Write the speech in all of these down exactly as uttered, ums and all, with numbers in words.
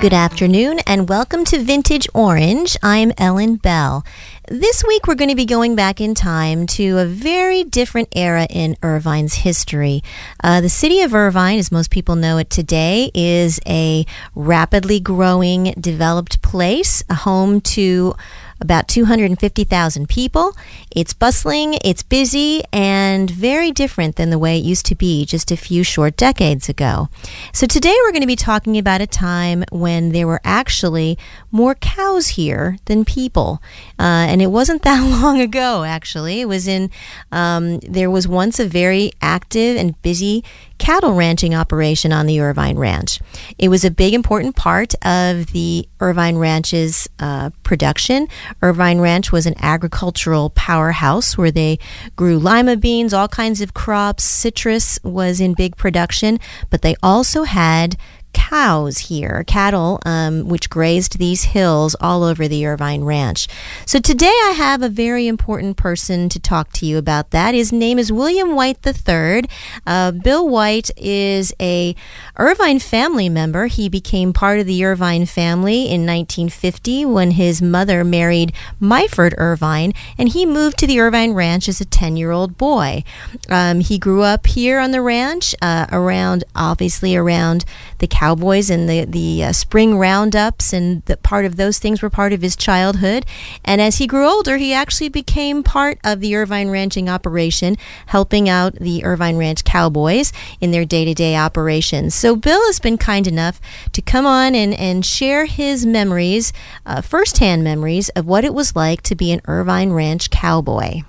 Good afternoon and welcome to Vintage Orange. I'm Ellen Bell. This week we're going to be going back in time to a very different era in Irvine's history. Uh, the city of Irvine, as most people know it today, is a rapidly growing, developed place, a home to about two hundred fifty thousand people. It's bustling, it's busy, and very different than the way it used to be just a few short decades ago. So today we're going to be talking about a time when there were actually more cows here than people. Uh, and it wasn't that long ago, actually. It was in, um, there was once a very active and busy cattle ranching operation on the Irvine Ranch. It was a big, important part of the Irvine Ranch's uh, production. Irvine Ranch was an agricultural powerhouse where they grew lima beans, all kinds of crops. Citrus was in big production, but they also had cows here, cattle, um, which grazed these hills all over the Irvine Ranch. So today I have a very important person to talk to you about that. His name is William White the third. Uh, Bill White is a Irvine family member. He became part of the Irvine family in nineteen fifty when his mother married Myford Irvine, and he moved to the Irvine Ranch as a ten-year-old boy. Um, he grew up here on the ranch, uh, around, obviously around the cow Cowboys and the, the uh, spring roundups, and the part of those things were part of his childhood. And as he grew older, he actually became part of the Irvine ranching operation, helping out the Irvine Ranch Cowboys in their day-to-day operations. So Bill has been kind enough to come on and, and share his memories, uh, firsthand memories, of what it was like to be an Irvine Ranch cowboy.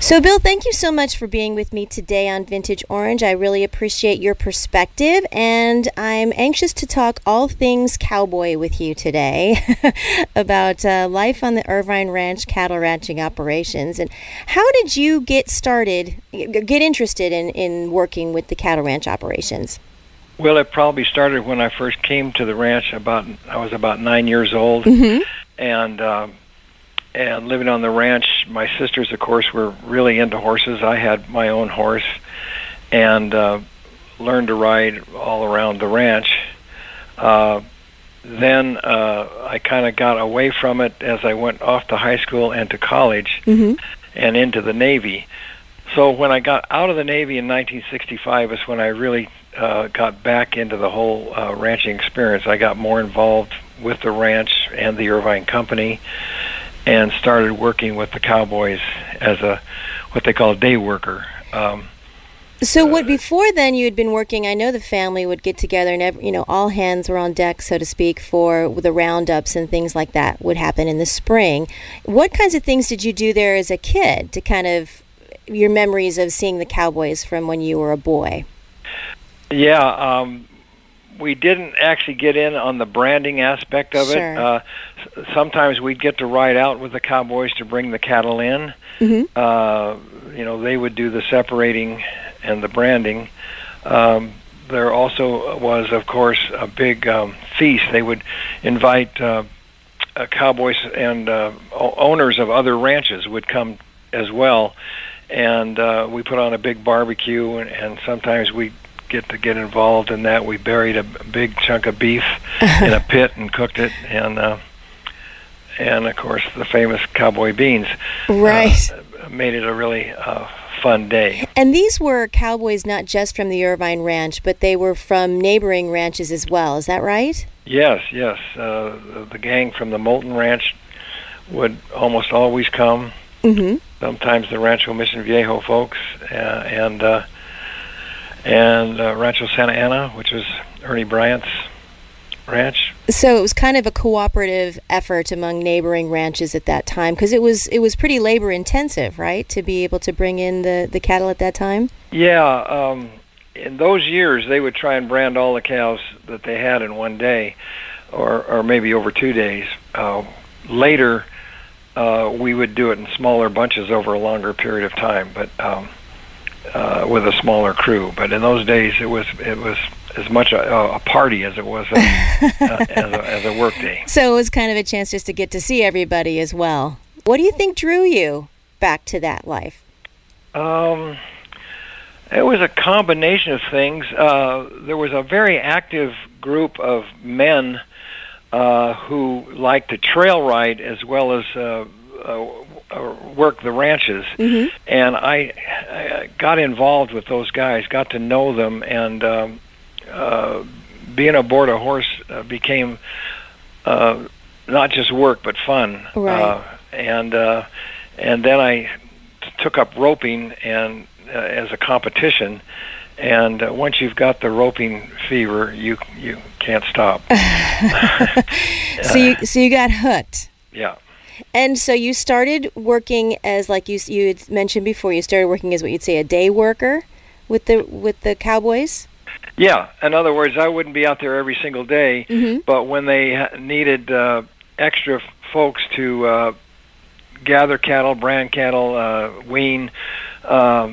So, Bill, thank you so much for being with me today on Vintage Orange. I really appreciate your perspective, and I'm anxious to talk all things cowboy with you today about uh, life on the Irvine Ranch cattle ranching operations. And how did you get started, get interested in, in working with the cattle ranch operations? Well, it probably started when I first came to the ranch. About I was about nine years old, mm-hmm. and... Uh, And living on the ranch, my sisters, of course, were really into horses. I had my own horse and uh, learned to ride all around the ranch. Uh, then uh, I kind of got away from it as I went off to high school and to college, mm-hmm. and into the Navy. So when I got out of the Navy in nineteen sixty-five is when I really uh, got back into the whole uh, ranching experience. I got more involved with the ranch and the Irvine Company, and started working with the cowboys as a what they call a day worker. Um, so what uh, before then you had been working, I know the family would get together and every, you know, all hands were on deck, so to speak, for the roundups and things like that would happen in the spring. What kinds of things did you do there as a kid to kind of your memories of seeing the cowboys from when you were a boy? Yeah, um, we didn't actually get in on the branding aspect of sure. it. Uh, sometimes we'd get to ride out with the cowboys to bring the cattle in. Mm-hmm. Uh, you know, they would do the separating and the branding. Um, there also was, of course, a big um, feast. They would invite uh, uh, cowboys, and uh, owners of other ranches would come as well. And uh, we put on a big barbecue, and, and sometimes we get to get involved in that. We buried a big chunk of beef in a pit and cooked it, and uh, and of course the famous cowboy beans, right, uh, made it a really uh, fun day. And these were cowboys not just from the Irvine Ranch, but they were from neighboring ranches as well. Is that right? Yes, yes. Uh, the gang from the Moulton Ranch would almost always come. Mm-hmm. Sometimes the Rancho Mission Viejo folks, uh, and. Uh, And uh, Rancho Santa Ana, which was Ernie Bryant's ranch. So it was kind of a cooperative effort among neighboring ranches at that time, because it was it was pretty labor intensive, right, to be able to bring in the, the cattle at that time? Yeah. Um, in those years, they would try and brand all the cows that they had in one day, or, or maybe over two days. Uh, later, uh, we would do it in smaller bunches over a longer period of time, but... Um, Uh, with a smaller crew, but in those days it was it was as much a, a party as it was a, uh, as a, as a work day. So it was kind of a chance just to get to see everybody as well. What do you think drew you back to that life? Um, it was a combination of things. Uh, there was a very active group of men uh, who like to trail ride as well as uh, uh, work the ranches. Mm-hmm. And I, I got involved with those guys, got to know them, and um, uh, being aboard a horse uh, became uh, not just work but fun. Right. Uh, and uh, and then I took up roping and uh, as a competition. And uh, once you've got the roping fever, you you can't stop. so you so you got hooked. Yeah. And so you started working as, like you you had mentioned before, you started working as what you'd say a day worker with the with the cowboys. Yeah. In other words, I wouldn't be out there every single day, mm-hmm. but when they needed uh, extra folks to uh, gather cattle, brand cattle, uh, wean. Uh,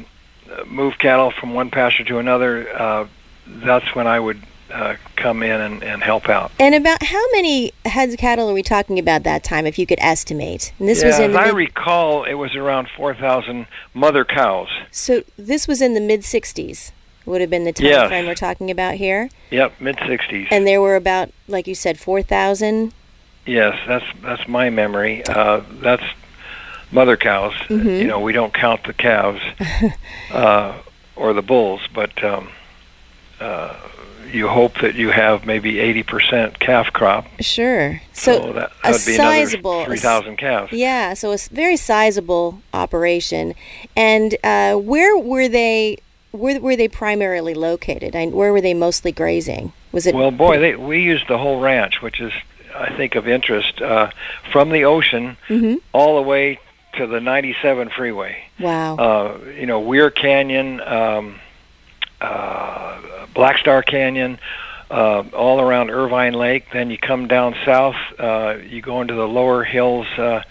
move cattle from one pasture to another, uh, that's when I would uh, come in and, and help out. And about how many heads of cattle are we talking about that time, if you could estimate? And this yeah, was in the as mid- I recall, it was around four thousand mother cows. So this was in the mid-sixties, would have been the time yes. frame we're talking about here? Yep, mid-sixties. And there were about, like you said, four thousand? Yes, that's, that's my memory. Uh, that's... mother cows, mm-hmm. you know, we don't count the calves uh, or the bulls, but um, uh, you hope that you have maybe eighty percent calf crop. Sure. So, so that, that would be sizable, another three thousand calves. Yeah, so a very sizable operation. And uh, where were they where were they primarily located? I, where were they mostly grazing? Was it? Well, boy, they, we used the whole ranch, which is, I think, of interest, uh, from the ocean mm-hmm. all the way to the ninety-seven freeway. Wow. Uh, you know, Weir Canyon, um, uh, Black Star Canyon, uh, all around Irvine Lake. Then you come down south, uh, you go into the lower hills, uh,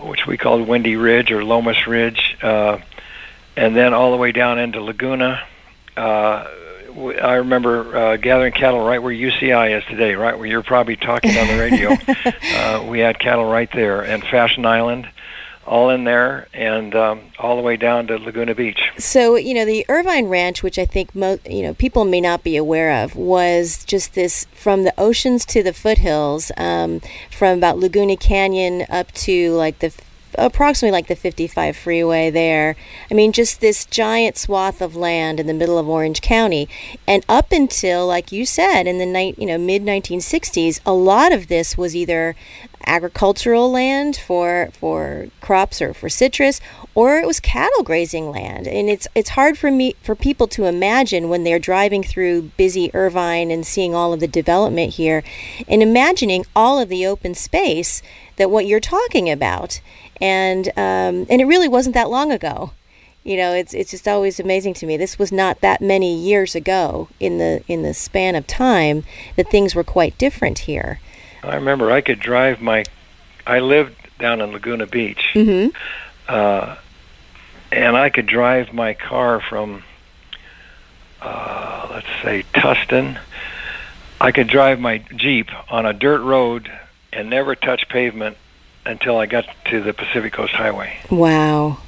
which we call Windy Ridge or Lomas Ridge, uh, and then all the way down into Laguna. Uh, I remember uh, gathering cattle right where U C I is today, right where you're probably talking on the radio. uh, we had cattle right there, and Fashion Island, all in there, and um, all the way down to Laguna Beach. So, you know, the Irvine Ranch, which I think mo- you know people may not be aware of, was just this from the oceans to the foothills, um, from about Laguna Canyon up to like the approximately like the fifty-five freeway there. I mean, just this giant swath of land in the middle of Orange County. And up until, like you said, in the ni- you know mid nineteen sixties, a lot of this was either agricultural land for for crops or for citrus, or it was cattle grazing land. And it's it's hard for me for people to imagine when they're driving through busy Irvine and seeing all of the development here and imagining all of the open space that what you're talking about. And um, and it really wasn't that long ago. You know, it's it's just always amazing to me. This was not that many years ago in the in the span of time that things were quite different here. I remember I could drive my... I lived down in Laguna Beach, mm-hmm. uh, and I could drive my car from, uh, let's say, Tustin. I could drive my Jeep on a dirt road and never touch pavement until I got to the Pacific Coast Highway. Wow.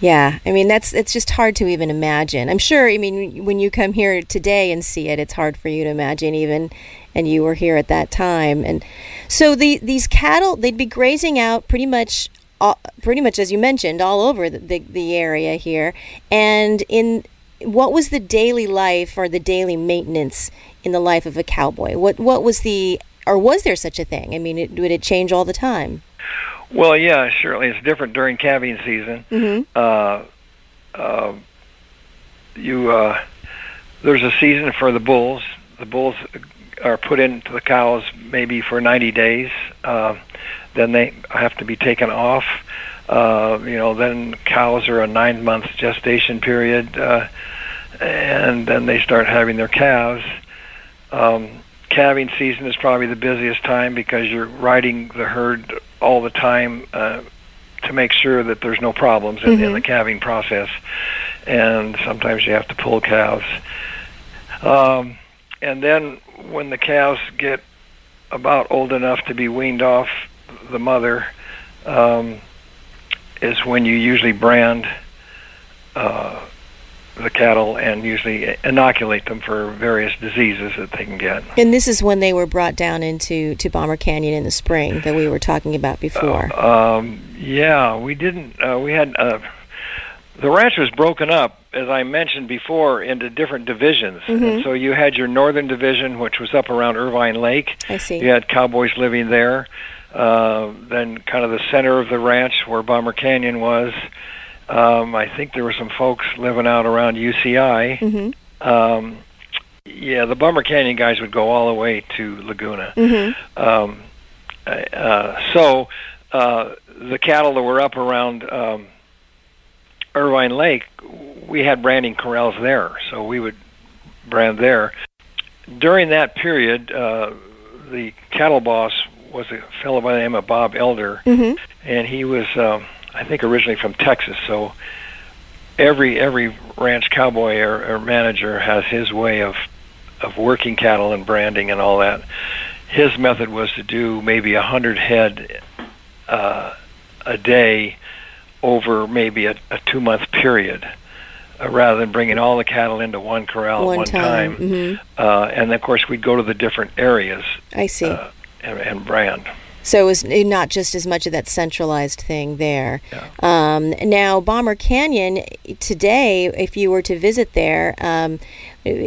Yeah, I mean, that's it's just hard to even imagine. I'm sure, I mean, when you come here today and see it, it's hard for you to imagine even, and you were here at that time. And so the, these cattle, they'd be grazing out pretty much, uh, pretty much as you mentioned, all over the, the, the area here. And in what was the daily life or the daily maintenance in the life of a cowboy? What what was the, or was there such a thing? I mean, it, would it change all the time? Well, yeah, surely it's different during calving season. Mm-hmm. Uh, uh, you uh, there's a season for the bulls. The bulls are put into the cows maybe for ninety days. Uh, then they have to be taken off. Uh, you know, then cows are a nine-month gestation period, uh, and then they start having their calves. Um, calving season is probably the busiest time because you're riding the herd all the time uh, to make sure that there's no problems in, mm-hmm. in the calving process, and sometimes you have to pull calves. Um, and then when the calves get about old enough to be weaned off the mother, um, is when you usually brand uh, the cattle and usually inoculate them for various diseases that they can get. And this is when they were brought down into to Bomber Canyon in the spring that we were talking about before. Uh, um, yeah, we didn't. Uh, we had uh, the ranch was broken up, as I mentioned before, into different divisions. Mm-hmm. And so you had your northern division, which was up around Irvine Lake. I see. You had cowboys living there. Uh, then kind of the center of the ranch where Bomber Canyon was. Um, I think there were some folks living out around U C I. Mm-hmm. Um, yeah, the Bomber Canyon guys would go all the way to Laguna. Mm-hmm. Um, uh, so uh, the cattle that were up around um, Irvine Lake, we had branding corrals there, so we would brand there. During that period, uh, the cattle boss was a fellow by the name of Bob Elder, mm-hmm. and he was, um, I think, originally from Texas. So every every ranch cowboy or, or manager has his way of of working cattle and branding and all that. His method was to do maybe a hundred head uh, a day over maybe a, a two month period, uh, rather than bringing all the cattle into one corral one at one time. time. Mm-hmm. Uh, and of course, we'd go to the different areas. I see. Uh, And, and brand. So it was not just as much of that centralized thing there. Yeah. Um, now, Bomber Canyon, today, if you were to visit there, um,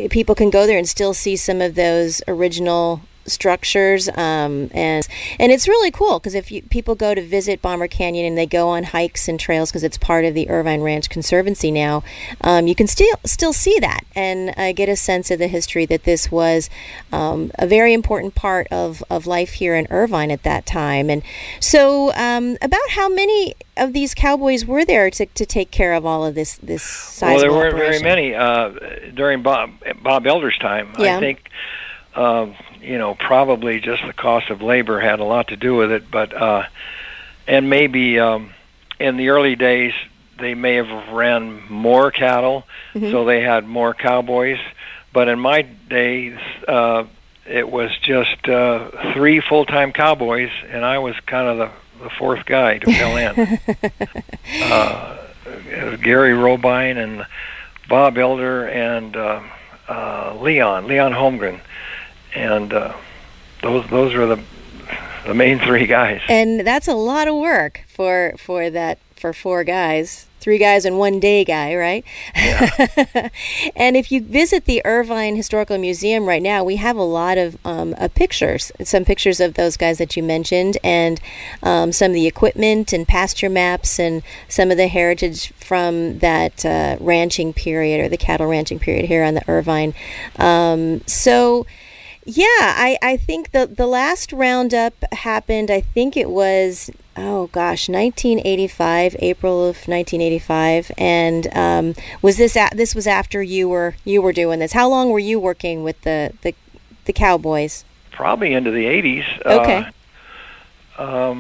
people can go there and still see some of those original structures, um, and and it's really cool because if you, people go to visit Bomber Canyon and they go on hikes and trails because it's part of the Irvine Ranch Conservancy now, um, you can still still see that and uh, get a sense of the history that this was um, a very important part of, of life here in Irvine at that time. And so um, about how many of these cowboys were there to, to take care of all of this this size? Well, there weren't operation? very many uh, during Bob Bob Elder's time. Yeah. I think Um, you know, probably just the cost of labor had a lot to do with it, but uh, and maybe um, in the early days they may have ran more cattle, mm-hmm. so they had more cowboys. But in my days, uh, it was just uh, three full-time cowboys, and I was kind of the, the fourth guy to fill in. uh, it was Gary Robine and Bob Elder and uh, uh, Leon Leon Holmgren. And uh, those those were the the main three guys. And that's a lot of work for for that for four guys. Three guys and one day guy, right? Yeah. And if you visit the Irvine Historical Museum right now, we have a lot of um, uh, pictures, some pictures of those guys that you mentioned, and um, some of the equipment and pasture maps and some of the heritage from that uh, ranching period or the cattle ranching period here on the Irvine. Um, so... Yeah, I, I think the, the last roundup happened, I think it was, oh gosh, nineteen eighty-five, April of nineteen eighty-five. And um, was this a, this was after you were you were doing this? How long were you working with the, the, the cowboys? Probably into the eighties. Okay. Uh, um,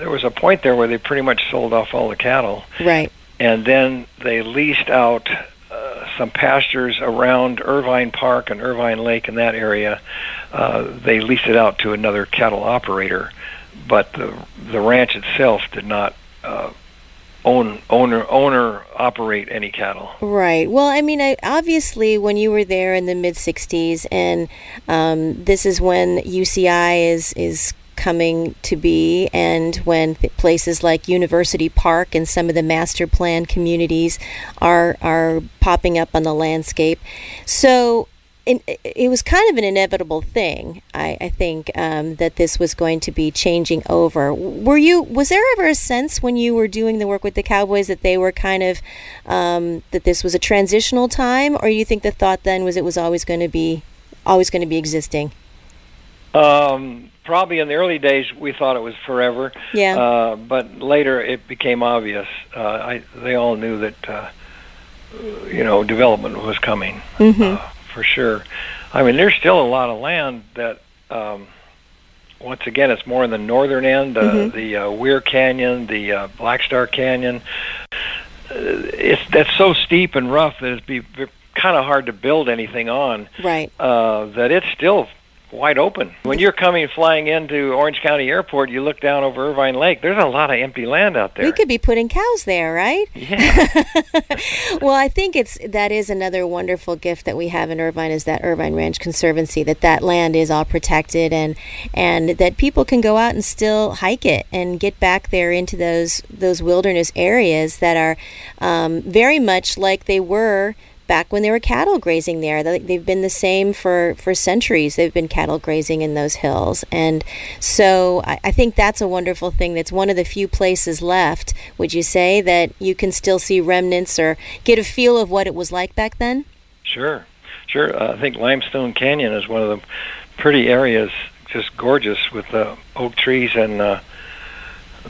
there was a point there where they pretty much sold off all the cattle. Right. And then they leased out some pastures around Irvine Park and Irvine Lake in that area. Uh, they leased it out to another cattle operator, but the the ranch itself did not uh, own owner owner operate any cattle. Right. Well, I mean, I, obviously, when you were there in the mid sixties, and um, this is when U C I is is. coming to be, and when places like University Park and some of the master plan communities are are popping up on the landscape. So it, it was kind of an inevitable thing, I, I think, um, that this was going to be changing over. Were you? Was there ever a sense when you were doing the work with the cowboys that they were kind of, um, that this was a transitional time, or you think the thought then was it was always going to be, always going to be existing? Um... Probably in the early days we thought it was forever, yeah. Uh, but later it became obvious. Uh, I, they all knew that uh, you know development was coming, mm-hmm. uh, for sure. I mean, there's still a lot of land that, um, once again, it's more in the northern end, uh, mm-hmm. the uh, Weir Canyon, the uh, Black Star Canyon. Uh, it's that's so steep and rough that it'd be kind of hard to build anything on. Right. Uh, that it's still wide open. When you're coming flying into Orange County Airport, you look down over Irvine Lake. There's a lot of empty land out there. We could be putting cows there, right? Yeah. Well, I think it's that is another wonderful gift that we have in Irvine, is that Irvine Ranch Conservancy, that that land is all protected, and and that people can go out and still hike it and get back there into those those wilderness areas that are um, very much like they were back when there were cattle grazing there. They've been the same for, for centuries. They've been cattle grazing in those hills. And so I, I think that's a wonderful thing. That's one of the few places left, would you say, that you can still see remnants or get a feel of what it was like back then? Sure, sure. Uh, I think Limestone Canyon is one of the pretty areas, just gorgeous with the uh, oak trees and uh,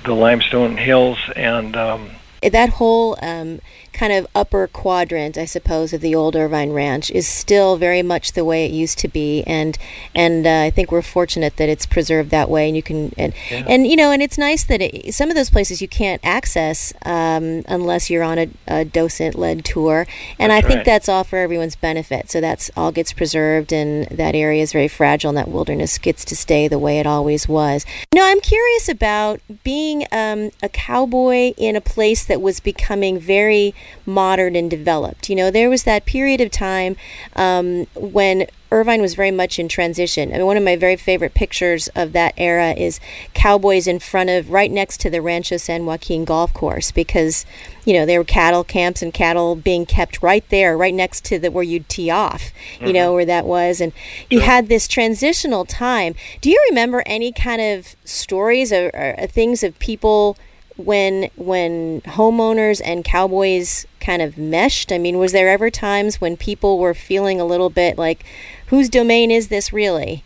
the limestone hills and... Um, That whole um, kind of upper quadrant, I suppose, of the old Irvine Ranch is still very much the way it used to be, and and uh, I think we're fortunate that it's preserved that way. And you can, and, yeah. and you know, and it's nice that it, some of those places you can't access um, unless you're on a, a docent-led tour, and that's I think right. that's all for everyone's benefit. So that's all gets preserved, and that area is very fragile, and that wilderness gets to stay the way it always was. Now, I'm curious about being um, a cowboy in a place that that was becoming very modern and developed. You know, there was that period of time um, when Irvine was very much in transition. I mean, one of my very favorite pictures of that era is cowboys in front of, right next to the Rancho San Joaquin golf course, because, you know, there were cattle camps and cattle being kept right there, right next to the where you'd tee off, you mm-hmm. know, where that was. And you yeah. had this transitional time. Do you remember any kind of stories or, or things of people when when homeowners and cowboys kind of meshed? I mean, was there ever times when people were feeling a little bit like, whose domain is this really?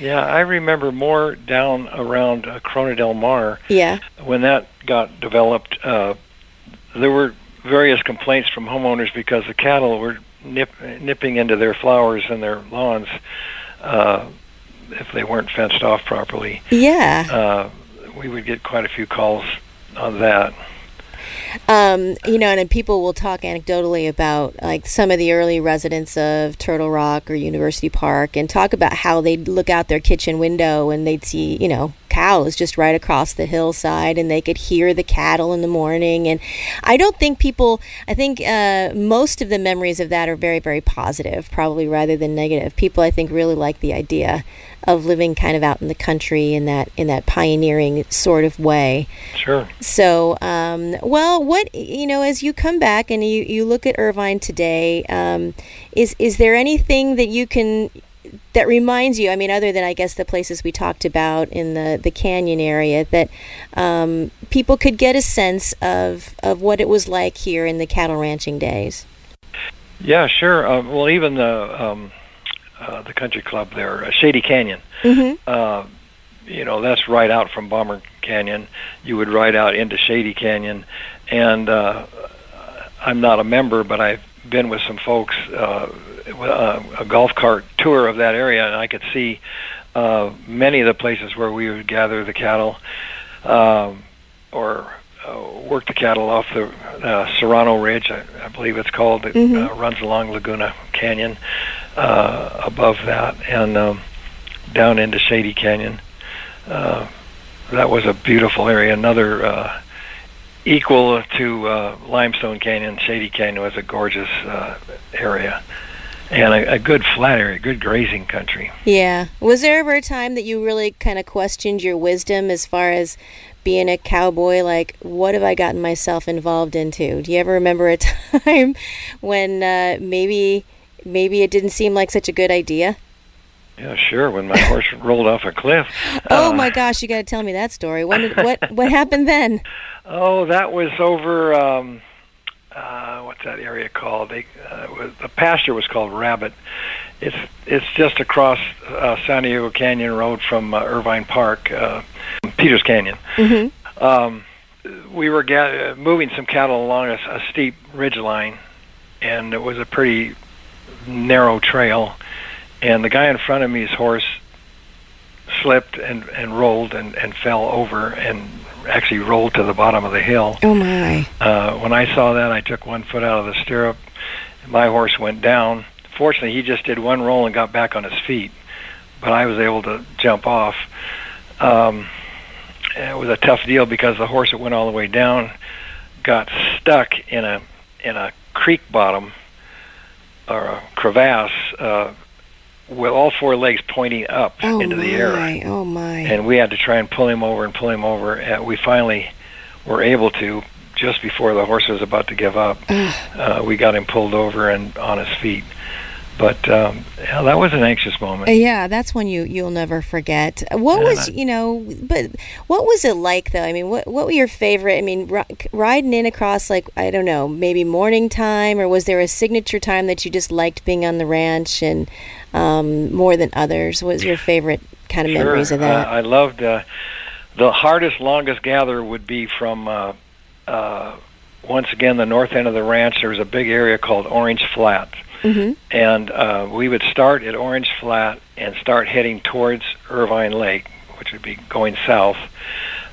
Yeah, I remember more down around uh, Corona del Mar. Yeah. When that got developed, uh, there were various complaints from homeowners because the cattle were nip, nipping into their flowers and their lawns uh, if they weren't fenced off properly. Yeah. Uh, we would get quite a few calls on that. Um, you know, and then people will talk anecdotally about like some of the early residents of Turtle Rock or University Park, and talk about how they'd look out their kitchen window and they'd see, you know, cows just right across the hillside, and they could hear the cattle in the morning. And I don't think people, I think uh, most of the memories of that are very, very positive, probably rather than negative. People, I think, really like the idea of living kind of out in the country in that in that pioneering sort of way. Sure. So, um, well, what, you know, as you come back and you, you look at Irvine today, um, is is there anything that you can... that reminds you, I mean, other than, I guess, the places we talked about in the, the canyon area, that um, people could get a sense of, of what it was like here in the cattle ranching days? Yeah, sure. Uh, well, even the um, uh, the country club there, uh, Shady Canyon, mm-hmm. uh, you know, that's right out from Bomber Canyon. You would ride out into Shady Canyon. And uh, I'm not a member, but I've been with some folks uh Uh, a golf cart tour of that area, and I could see uh, many of the places where we would gather the cattle um, or uh, work the cattle off the uh, Serrano Ridge, I, I believe it's called. It mm-hmm. uh, runs along Laguna Canyon uh, above that, and um, down into Shady Canyon. Uh, that was a beautiful area. Another uh, equal to uh, Limestone Canyon, Shady Canyon was a gorgeous uh, area. And a, a good flat area, good grazing country. Yeah. Was there ever a time that you really kind of questioned your wisdom as far as being a cowboy? Like, what have I gotten myself involved into? Do you ever remember a time when uh, maybe maybe it didn't seem like such a good idea? Yeah, sure. When my horse rolled off a cliff. Oh, uh, my gosh. You got to tell me that story. When did, what, what happened then? Oh, that was over... Um, Uh, what's that area called? They, uh, was, the pasture was called Rabbit. It's it's just across uh, San Diego Canyon Road from uh, Irvine Park, uh, Peters Canyon. Mm-hmm. Um, we were ga- moving some cattle along a, a steep ridgeline, and it was a pretty narrow trail. And the guy in front of me's horse slipped and, and rolled and, and fell over and actually rolled to the bottom of the hill. Oh, my. Uh, when I saw that, I took one foot out of the stirrup. My horse went down. Fortunately, he just did one roll and got back on his feet. but I was able to jump off. Um, it was a tough deal because the horse that went all the way down got stuck in a in a creek bottom or a crevasse uh, with all four legs pointing up oh into my. the air. Oh my! And we had to try and pull him over and pull him over. And we finally were able to just before the horse was about to give up. Uh, we got him pulled over and on his feet. But um, yeah, that was an anxious moment. Yeah, that's one you you'll never forget. What yeah, was I, you know? But what was it like though? I mean, what what were your favorite? I mean, r- riding in across like I don't know, maybe morning time, or was there a signature time that you just liked being on the ranch and um, more than others? What was your favorite kind of sure. memories of that? Uh, I loved uh, the hardest, longest gather would be from uh, uh, once again the north end of the ranch. There was a big area called Orange Flat. Mm-hmm. And uh, we would start at Orange Flat and start heading towards Irvine Lake, which would be going south.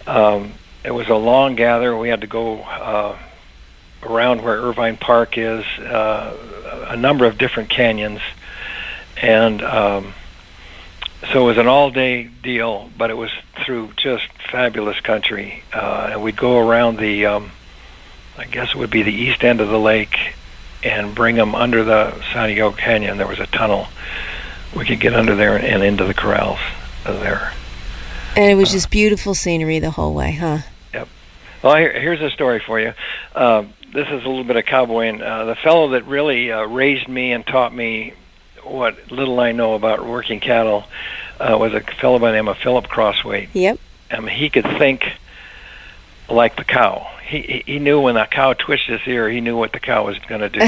Um, it was a long gather. We had to go uh, around where Irvine Park is, uh, a number of different canyons. And um, so it was an all-day deal, but it was through just fabulous country. Uh, and we'd go around the, um, I guess it would be the east end of the lake, and bring them under the San Diego Canyon. There was a tunnel. We could get under there and into the corrals there. And it was uh, just beautiful scenery the whole way, huh? Yep. Well, here, here's a story for you. Uh, this is a little bit of cowboying. Uh, the fellow that really uh, raised me and taught me what little I know about working cattle uh, was a fellow by the name of Philip Crossweight. Yep. Um, he could think like the cow. He he knew when a cow twitched his ear, he knew what the cow was going to do.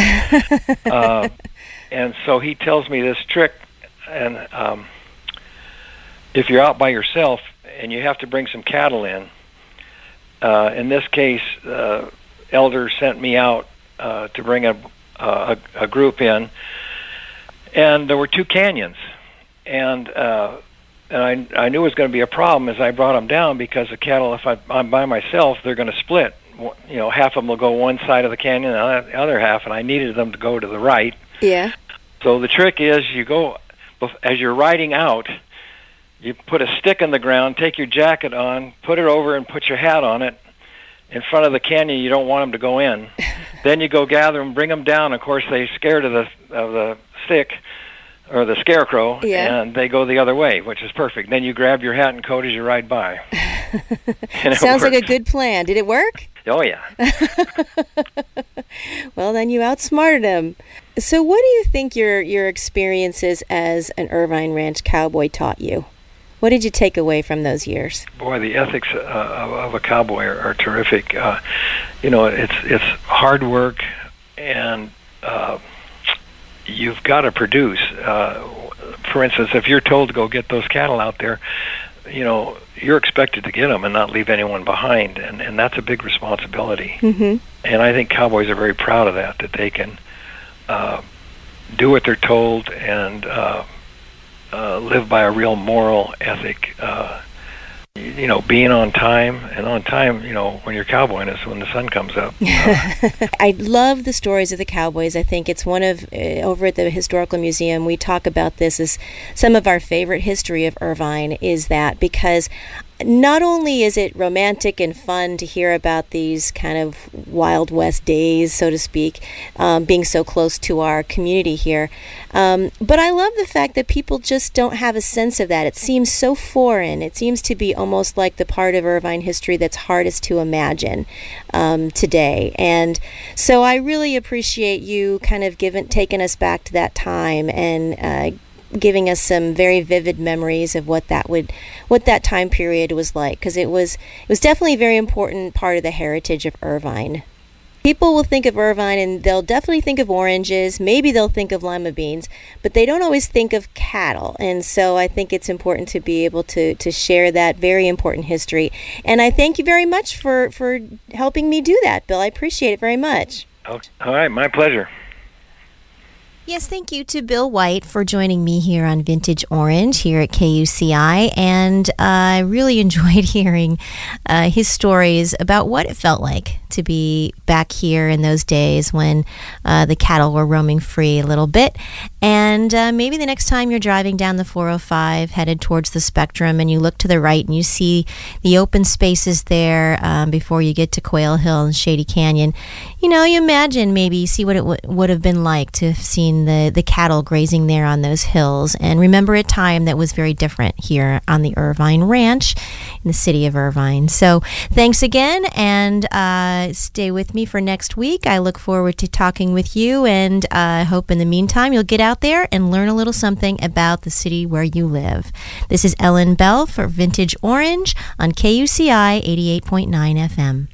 uh, and so he tells me this trick. And um, if you're out by yourself and you have to bring some cattle in, uh, in this case, uh, Elder sent me out uh, to bring a, a, a group in. And there were two canyons. And... Uh, And I, I knew it was going to be a problem as I brought them down because the cattle, if I, I'm by myself, they're going to split. You know, half of them will go one side of the canyon and the other half, and I needed them to go to the right. Yeah. So the trick is you go, as you're riding out, you put a stick in the ground, take your jacket on, put it over and put your hat on it in front of the canyon you don't want them to go in. Then you go gather them, bring them down. Of course, they're scared of the, of the stick. Or the scarecrow, yeah. And they go the other way, which is perfect. Then you grab your hat and coat as you ride by. Sounds like a good plan. Did it work? Oh, yeah. Well, then you outsmarted him. So what do you think your, your experiences as an Irvine Ranch cowboy taught you? What did you take away from those years? Boy, the ethics uh, of a cowboy are, are terrific. Uh, you know, it's, it's hard work and... Uh, you've got to produce. Uh, for instance, if you're told to go get those cattle out there, you know, you're expected to get them and not leave anyone behind, and, and that's a big responsibility. Mm-hmm. And I think cowboys are very proud of that, that they can uh, do what they're told and uh, uh, live by a real moral ethic. Uh, you know, being on time, and on time, you know, when you're cowboying is when the sun comes up. I love the stories of the cowboys. I think it's one of, uh, over at the Historical Museum, we talk about this as some of our favorite history of Irvine is that because not only is it romantic and fun to hear about these kind of Wild West days, so to speak, um, being so close to our community here, um, but I love the fact that people just don't have a sense of that. It seems so foreign. It seems to be almost like the part of Irvine history that's hardest to imagine um, today. And so I really appreciate you kind of giving, taking us back to that time and uh, giving us some very vivid memories of what that would, what that time period was like, because it was it was definitely a very important part of the heritage of Irvine. People will think of Irvine and they'll definitely think of oranges, maybe they'll think of lima beans, but they don't always think of cattle. And so I think it's important to be able to to share that very important history. And I thank you very much for, for helping me do that, Bill. I appreciate it very much. All right, my pleasure. Yes, thank you to Bill White for joining me here on Vintage Orange here at K U C I. And uh, I really enjoyed hearing uh, his stories about what it felt like to be back here in those days when uh, the cattle were roaming free a little bit. And uh, maybe the next time you're driving down the four oh five headed towards the Spectrum and you look to the right and you see the open spaces there um, before you get to Quail Hill and Shady Canyon, you know, you imagine maybe see what it w- would have been like to have seen the, the cattle grazing there on those hills, and remember a time that was very different here on the Irvine Ranch in the city of Irvine. So thanks again, and uh, stay with me for next week. I look forward to talking with you, and I uh, hope in the meantime you'll get out out there and learn a little something about the city where you live. This is Ellen Bell for Vintage Orange on K U C I eighty-eight point nine F M.